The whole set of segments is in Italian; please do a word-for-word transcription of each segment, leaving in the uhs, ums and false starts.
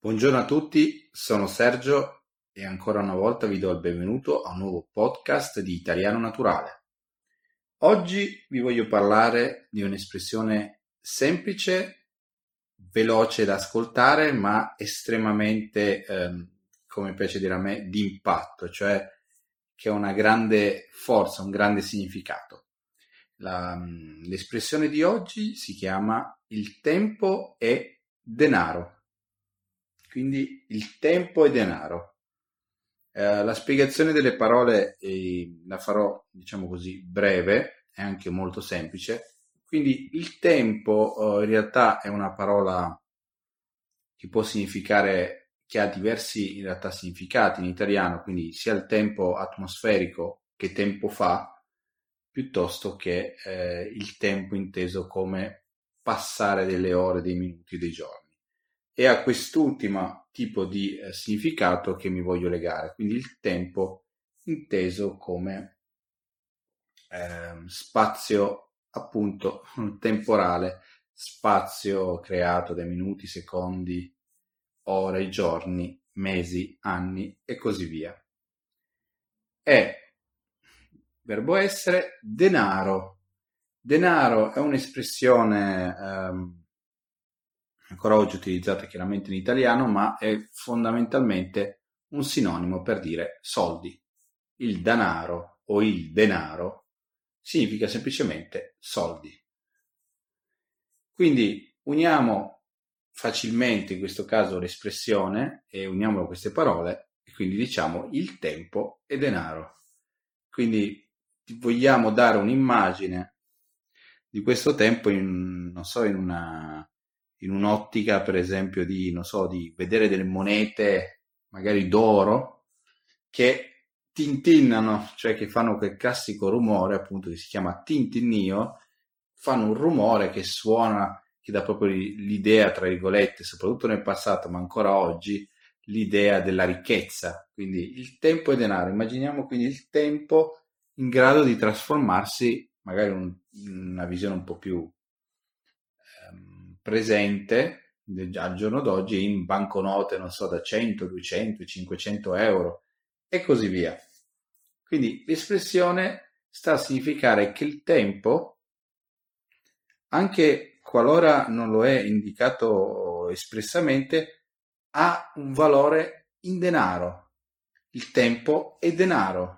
Buongiorno a tutti, sono Sergio e ancora una volta vi do il benvenuto a un nuovo podcast di Italiano Naturale. Oggi vi voglio parlare di un'espressione semplice, veloce da ascoltare, ma estremamente, ehm, come piace dire a me, di impatto, cioè che ha una grande forza, un grande significato. La, l'espressione di oggi si chiama "il tempo è denaro". Quindi il tempo è denaro. Eh, la spiegazione delle parole eh, la farò, diciamo così, breve, è anche molto semplice. Quindi il tempo eh, in realtà è una parola che può significare, che ha diversi in realtà significati in italiano, quindi sia il tempo atmosferico che tempo fa, piuttosto che eh, il tempo inteso come passare delle ore, dei minuti, dei giorni. È a quest'ultimo tipo di eh, significato che mi voglio legare, quindi il tempo inteso come eh, spazio, appunto, temporale, spazio creato dai minuti, secondi, ore, giorni, mesi, anni e così via. È, verbo essere, denaro. Denaro è un'espressione ehm, ancora oggi utilizzata chiaramente in italiano, ma è fondamentalmente un sinonimo per dire soldi. Il danaro o il denaro significa semplicemente soldi. Quindi uniamo facilmente in questo caso l'espressione e uniamo queste parole e quindi diciamo il tempo e denaro. Quindi vogliamo dare un'immagine di questo tempo in, non so, in una... in un'ottica per esempio di, non so, di vedere delle monete magari d'oro che tintinnano, cioè che fanno quel classico rumore appunto che si chiama tintinnio, fanno un rumore che suona, che dà proprio l'idea, tra virgolette, soprattutto nel passato ma ancora oggi, l'idea della ricchezza. Quindi il tempo è denaro, immaginiamo quindi il tempo in grado di trasformarsi magari un, in una visione un po' più presente al giorno d'oggi in banconote, non so, da cento, duecento, cinquecento euro e così via. Quindi l'espressione sta a significare che il tempo, anche qualora non lo è indicato espressamente, ha un valore in denaro. Il tempo è denaro.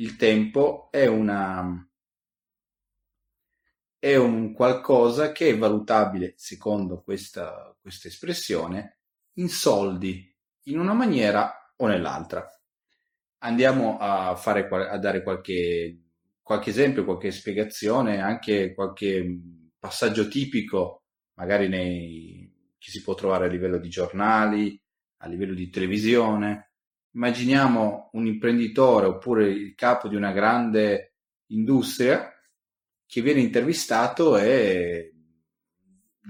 Il tempo è una... è un qualcosa che è valutabile, secondo questa, questa espressione, in soldi, in una maniera o nell'altra. Andiamo a, fare, a dare qualche, qualche esempio, qualche spiegazione, anche qualche passaggio tipico, magari nei, che si può trovare a livello di giornali, a livello di televisione. Immaginiamo un imprenditore oppure il capo di una grande industria che viene intervistato e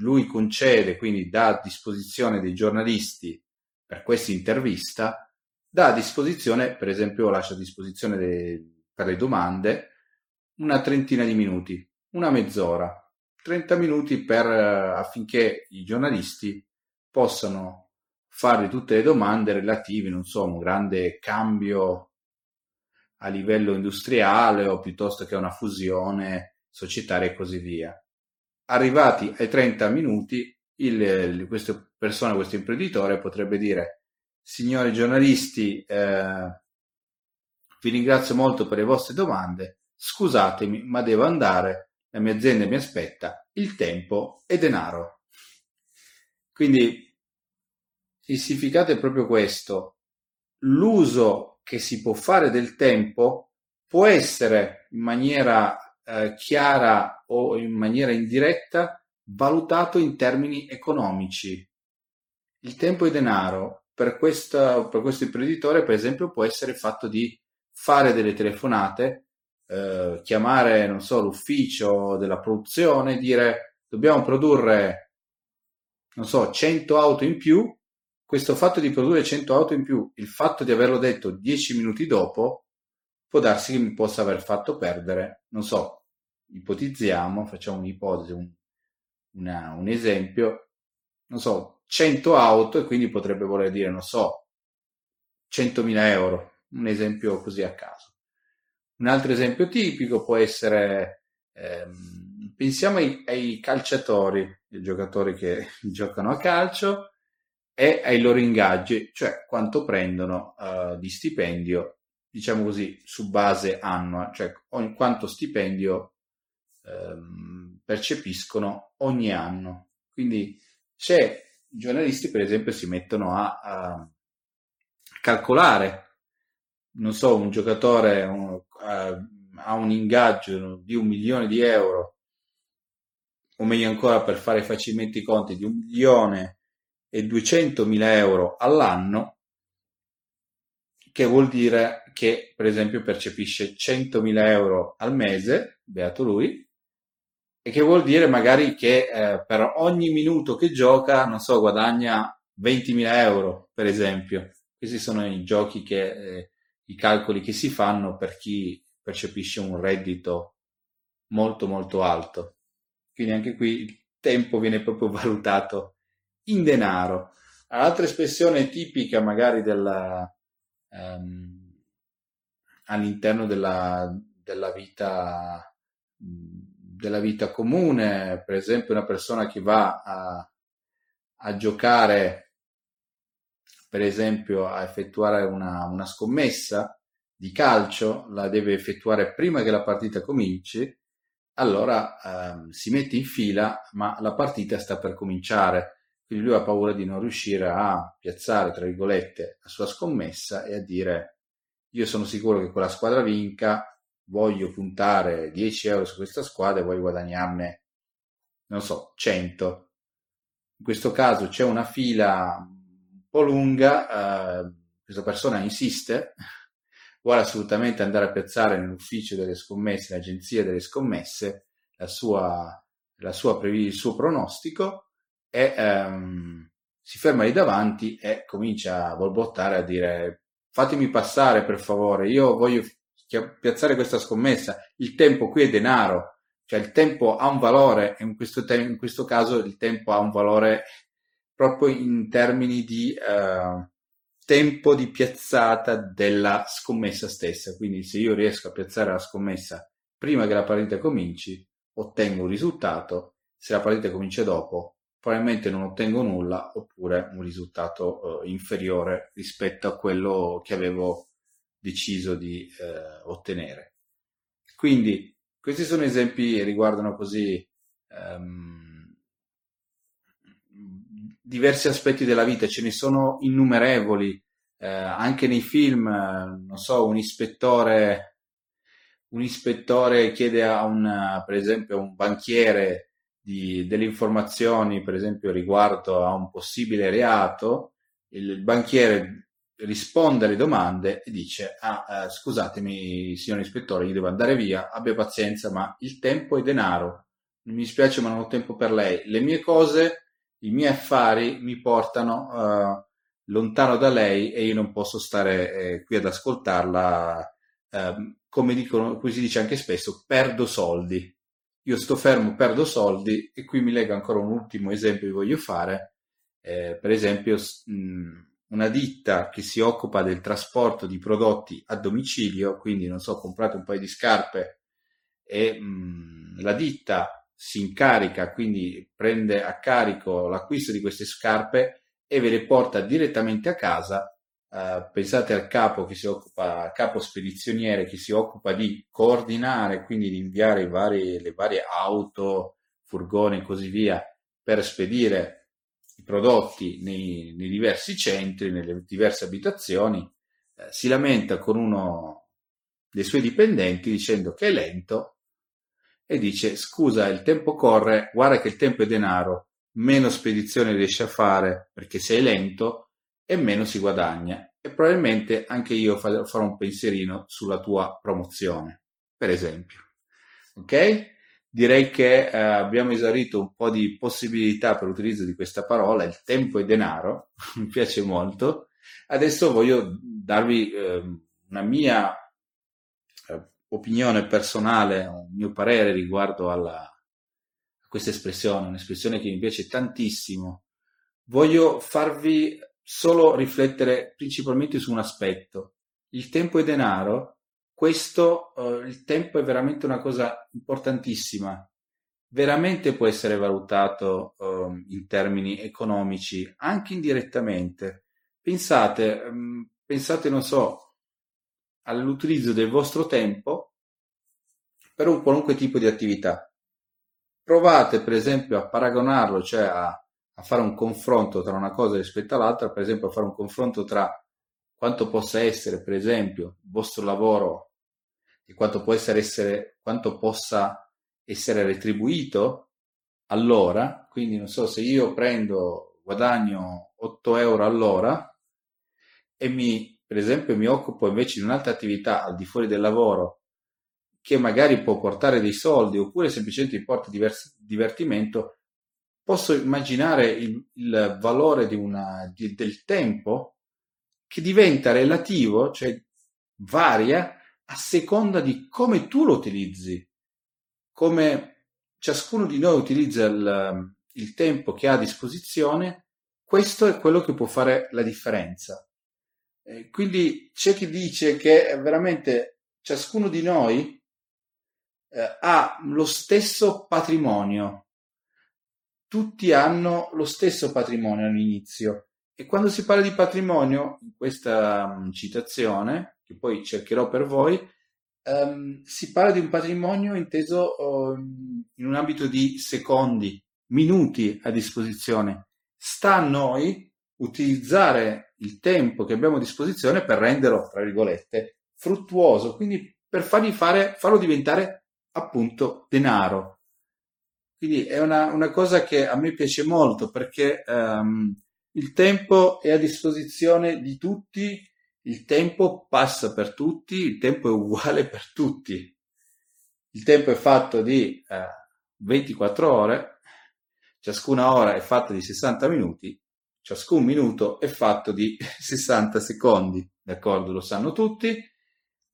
lui concede, quindi dà a disposizione dei giornalisti per questa intervista, dà a disposizione, per esempio lascia a disposizione de, per le domande, una trentina di minuti, una mezz'ora, trenta minuti per, affinché i giornalisti possano fargli tutte le domande relative, non so, a un grande cambio a livello industriale o piuttosto che a una fusione societaria e così via. Arrivati ai trenta minuti, il, questa persona, questo imprenditore potrebbe dire: signori giornalisti, eh, vi ringrazio molto per le vostre domande, scusatemi ma devo andare, la mia azienda mi aspetta, il tempo è denaro. Quindi il significato è proprio questo, l'uso che si può fare del tempo può essere in maniera Eh, chiara o in maniera indiretta valutato in termini economici. Il tempo è denaro, per, questa, per questo imprenditore per esempio può essere fatto di fare delle telefonate, eh, chiamare non so l'ufficio della produzione e dire dobbiamo produrre non so cento auto in più. Questo fatto di produrre cento auto in più, il fatto di averlo detto dieci minuti dopo, può darsi che mi possa aver fatto perdere, non so, ipotizziamo, facciamo un'ipotesi, un, una, un esempio, non so, cento auto e quindi potrebbe voler dire, non so, centomila euro, un esempio così a caso. Un altro esempio tipico può essere, ehm, pensiamo ai, ai calciatori, ai giocatori che giocano a calcio, e ai loro ingaggi, cioè quanto prendono eh, di stipendio, diciamo così, su base annua, cioè ogni, quanto stipendio ehm, percepiscono ogni anno. Quindi c'è giornalisti, per esempio, si mettono a, a calcolare, non so, un giocatore un, ha un ingaggio di un milione di euro, o meglio ancora, per fare facilmente i conti, di un milione e duecentomila euro all'anno, che vuol dire che, per esempio, percepisce centomila euro al mese, beato lui, e che vuol dire magari che eh, per ogni minuto che gioca, non so, guadagna ventimila euro, per esempio. Questi sono i giochi che, eh, i calcoli che si fanno per chi percepisce un reddito molto molto alto. Quindi anche qui il tempo viene proprio valutato in denaro. Altra espressione tipica magari della, ehm, all'interno della, della vita della vita comune, per esempio una persona che va a, a giocare, per esempio a effettuare una, una scommessa di calcio, la deve effettuare prima che la partita cominci, allora ehm, si mette in fila, ma la partita sta per cominciare. Quindi lui ha paura di non riuscire a piazzare, tra virgolette, la sua scommessa e a dire: io sono sicuro che quella squadra vinca, voglio puntare dieci euro su questa squadra e voglio guadagnarne, non so, cento. In questo caso c'è una fila un po' lunga, eh, questa persona insiste, vuole assolutamente andare a piazzare nell'ufficio delle scommesse, nell'agenzia delle scommesse, la sua, la sua previ- il suo pronostico, e ehm, si ferma lì davanti e comincia a borbottare, a dire: fatemi passare per favore, io voglio piazzare questa scommessa, il tempo qui è denaro, cioè il tempo ha un valore, e in questo, te- in questo caso il tempo ha un valore proprio in termini di eh, tempo di piazzata della scommessa stessa. Quindi se io riesco a piazzare la scommessa prima che la partita cominci, ottengo un risultato; se la partita comincia dopo, probabilmente non ottengo nulla, oppure un risultato eh, inferiore rispetto a quello che avevo deciso di eh, ottenere. Quindi questi sono esempi che riguardano così ehm, diversi aspetti della vita, ce ne sono innumerevoli, eh, anche nei film, non so, un ispettore, un ispettore chiede a un, per esempio, a un banchiere Di, delle informazioni, per esempio, riguardo a un possibile reato. Il banchiere risponde alle domande e dice: ah, eh, scusatemi signor ispettore, io devo andare via, abbia pazienza, ma il tempo è denaro, mi spiace ma non ho tempo per lei, le mie cose, i miei affari mi portano eh, lontano da lei e io non posso stare eh, qui ad ascoltarla, eh, come dicono, qui si dice anche spesso, perdo soldi. Io sto fermo, perdo soldi. E qui mi lega ancora un ultimo esempio che voglio fare. Eh, per esempio, una ditta che si occupa del trasporto di prodotti a domicilio, quindi non so, comprate un paio di scarpe e mh, la ditta si incarica, quindi prende a carico l'acquisto di queste scarpe e ve le porta direttamente a casa. Uh, pensate al capo che si occupa, capo spedizioniere che si occupa di coordinare, quindi di inviare i vari, le varie auto, furgoni e così via per spedire i prodotti nei, nei diversi centri, nelle diverse abitazioni, uh, si lamenta con uno dei suoi dipendenti dicendo che è lento e dice: scusa, il tempo corre, guarda che il tempo è denaro, meno spedizione riesci a fare perché sei lento e meno si guadagna, e probabilmente anche io farò un pensierino sulla tua promozione, per esempio. Ok? Direi che eh, abbiamo esaurito un po' di possibilità per l'utilizzo di questa parola, il tempo è denaro, mi piace molto. Adesso voglio darvi eh, una mia eh, opinione personale, un mio parere riguardo alla, a questa espressione, un'espressione che mi piace tantissimo, Voglio farvi solo riflettere principalmente su un aspetto. Il tempo è denaro. Questo, eh, il tempo è veramente una cosa importantissima. Veramente può essere valutato eh, in termini economici, anche indirettamente. Pensate, mh, pensate, non so, all'utilizzo del vostro tempo per un qualunque tipo di attività. Provate, per esempio, a paragonarlo, cioè a a fare un confronto tra una cosa rispetto all'altra, per esempio a fare un confronto tra quanto possa essere, per esempio, il vostro lavoro e quanto può essere, essere quanto possa essere retribuito all'ora. Quindi non so, se io prendo, guadagno otto euro all'ora e mi, per esempio, mi occupo invece di un'altra attività al di fuori del lavoro che magari può portare dei soldi oppure semplicemente mi porta divers- divertimento, posso immaginare il, il valore di una, di, del tempo che diventa relativo, cioè varia a seconda di come tu lo utilizzi, come ciascuno di noi utilizza il, il tempo che ha a disposizione. Questo è quello che può fare la differenza. Eh, quindi c'è chi dice che veramente ciascuno di noi eh, ha lo stesso patrimonio. Tutti hanno lo stesso patrimonio all'inizio, e quando si parla di patrimonio, in questa citazione, che poi cercherò per voi, ehm, si parla di un patrimonio inteso ehm, in un ambito di secondi, minuti a disposizione. Sta a noi utilizzare il tempo che abbiamo a disposizione per renderlo, tra virgolette, fruttuoso, quindi per fargli fare, farlo diventare appunto denaro. Quindi è una, una cosa che a me piace molto, perché um, il tempo è a disposizione di tutti, il tempo passa per tutti, il tempo è uguale per tutti. Il tempo è fatto di uh, ventiquattro ore, ciascuna ora è fatta di sessanta minuti, ciascun minuto è fatto di sessanta secondi, d'accordo? Lo sanno tutti,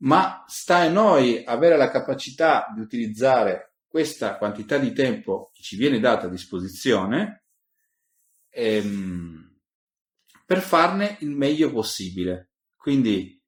ma sta a noi avere la capacità di utilizzare questa quantità di tempo che ci viene data a disposizione ehm, per farne il meglio possibile. Quindi,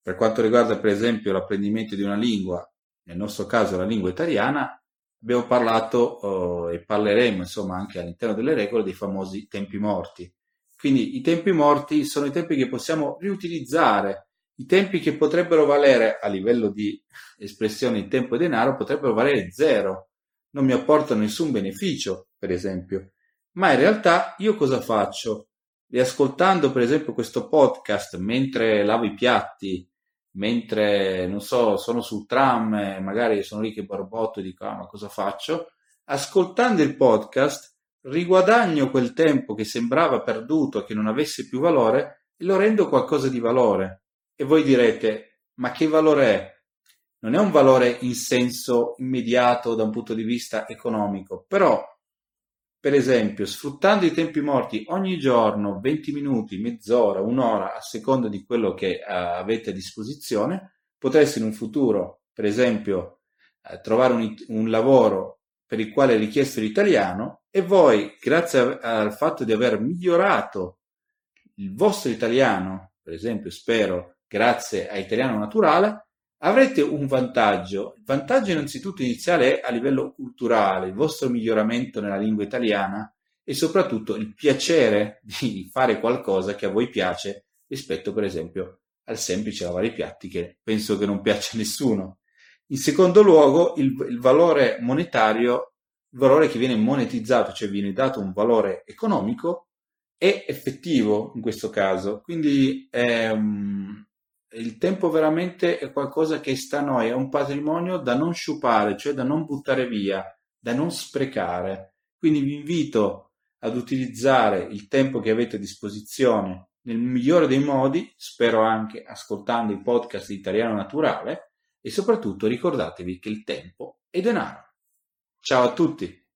per quanto riguarda per esempio l'apprendimento di una lingua, nel nostro caso la lingua italiana, abbiamo parlato eh, e parleremo insomma anche all'interno delle regole dei famosi tempi morti. Quindi i tempi morti sono i tempi che possiamo riutilizzare. I tempi che potrebbero valere, a livello di espressione in tempo e denaro, potrebbero valere zero, non mi apportano nessun beneficio, per esempio. Ma in realtà io cosa faccio? Riascoltando per esempio questo podcast mentre lavo i piatti, mentre, non so, sono sul tram, magari sono lì che barbotto e dico, ah, ma cosa faccio? Ascoltando il podcast riguadagno quel tempo che sembrava perduto, che non avesse più valore, e lo rendo qualcosa di valore. E voi direte, ma che valore è? Non è un valore in senso immediato da un punto di vista economico, però, per esempio, sfruttando i tempi morti ogni giorno, venti minuti, mezz'ora, un'ora, a seconda di quello che uh, avete a disposizione, potreste in un futuro, per esempio, uh, trovare un, un lavoro per il quale è richiesto l'italiano, e voi, grazie a, al fatto di aver migliorato il vostro italiano, per esempio, spero, grazie a Italiano Naturale, avrete un vantaggio. Il vantaggio innanzitutto iniziale è a livello culturale, il vostro miglioramento nella lingua italiana e soprattutto il piacere di fare qualcosa che a voi piace rispetto per esempio al semplice lavare i piatti, che penso che non piace a nessuno. In secondo luogo il, il valore monetario, il valore che viene monetizzato, cioè viene dato un valore economico, è effettivo in questo caso. Quindi ehm, il tempo veramente è qualcosa che sta a noi, è un patrimonio da non sciupare, cioè da non buttare via, da non sprecare. Quindi vi invito ad utilizzare il tempo che avete a disposizione nel migliore dei modi, spero anche ascoltando il podcast di Italiano Naturale, e soprattutto ricordatevi che il tempo è denaro. Ciao a tutti!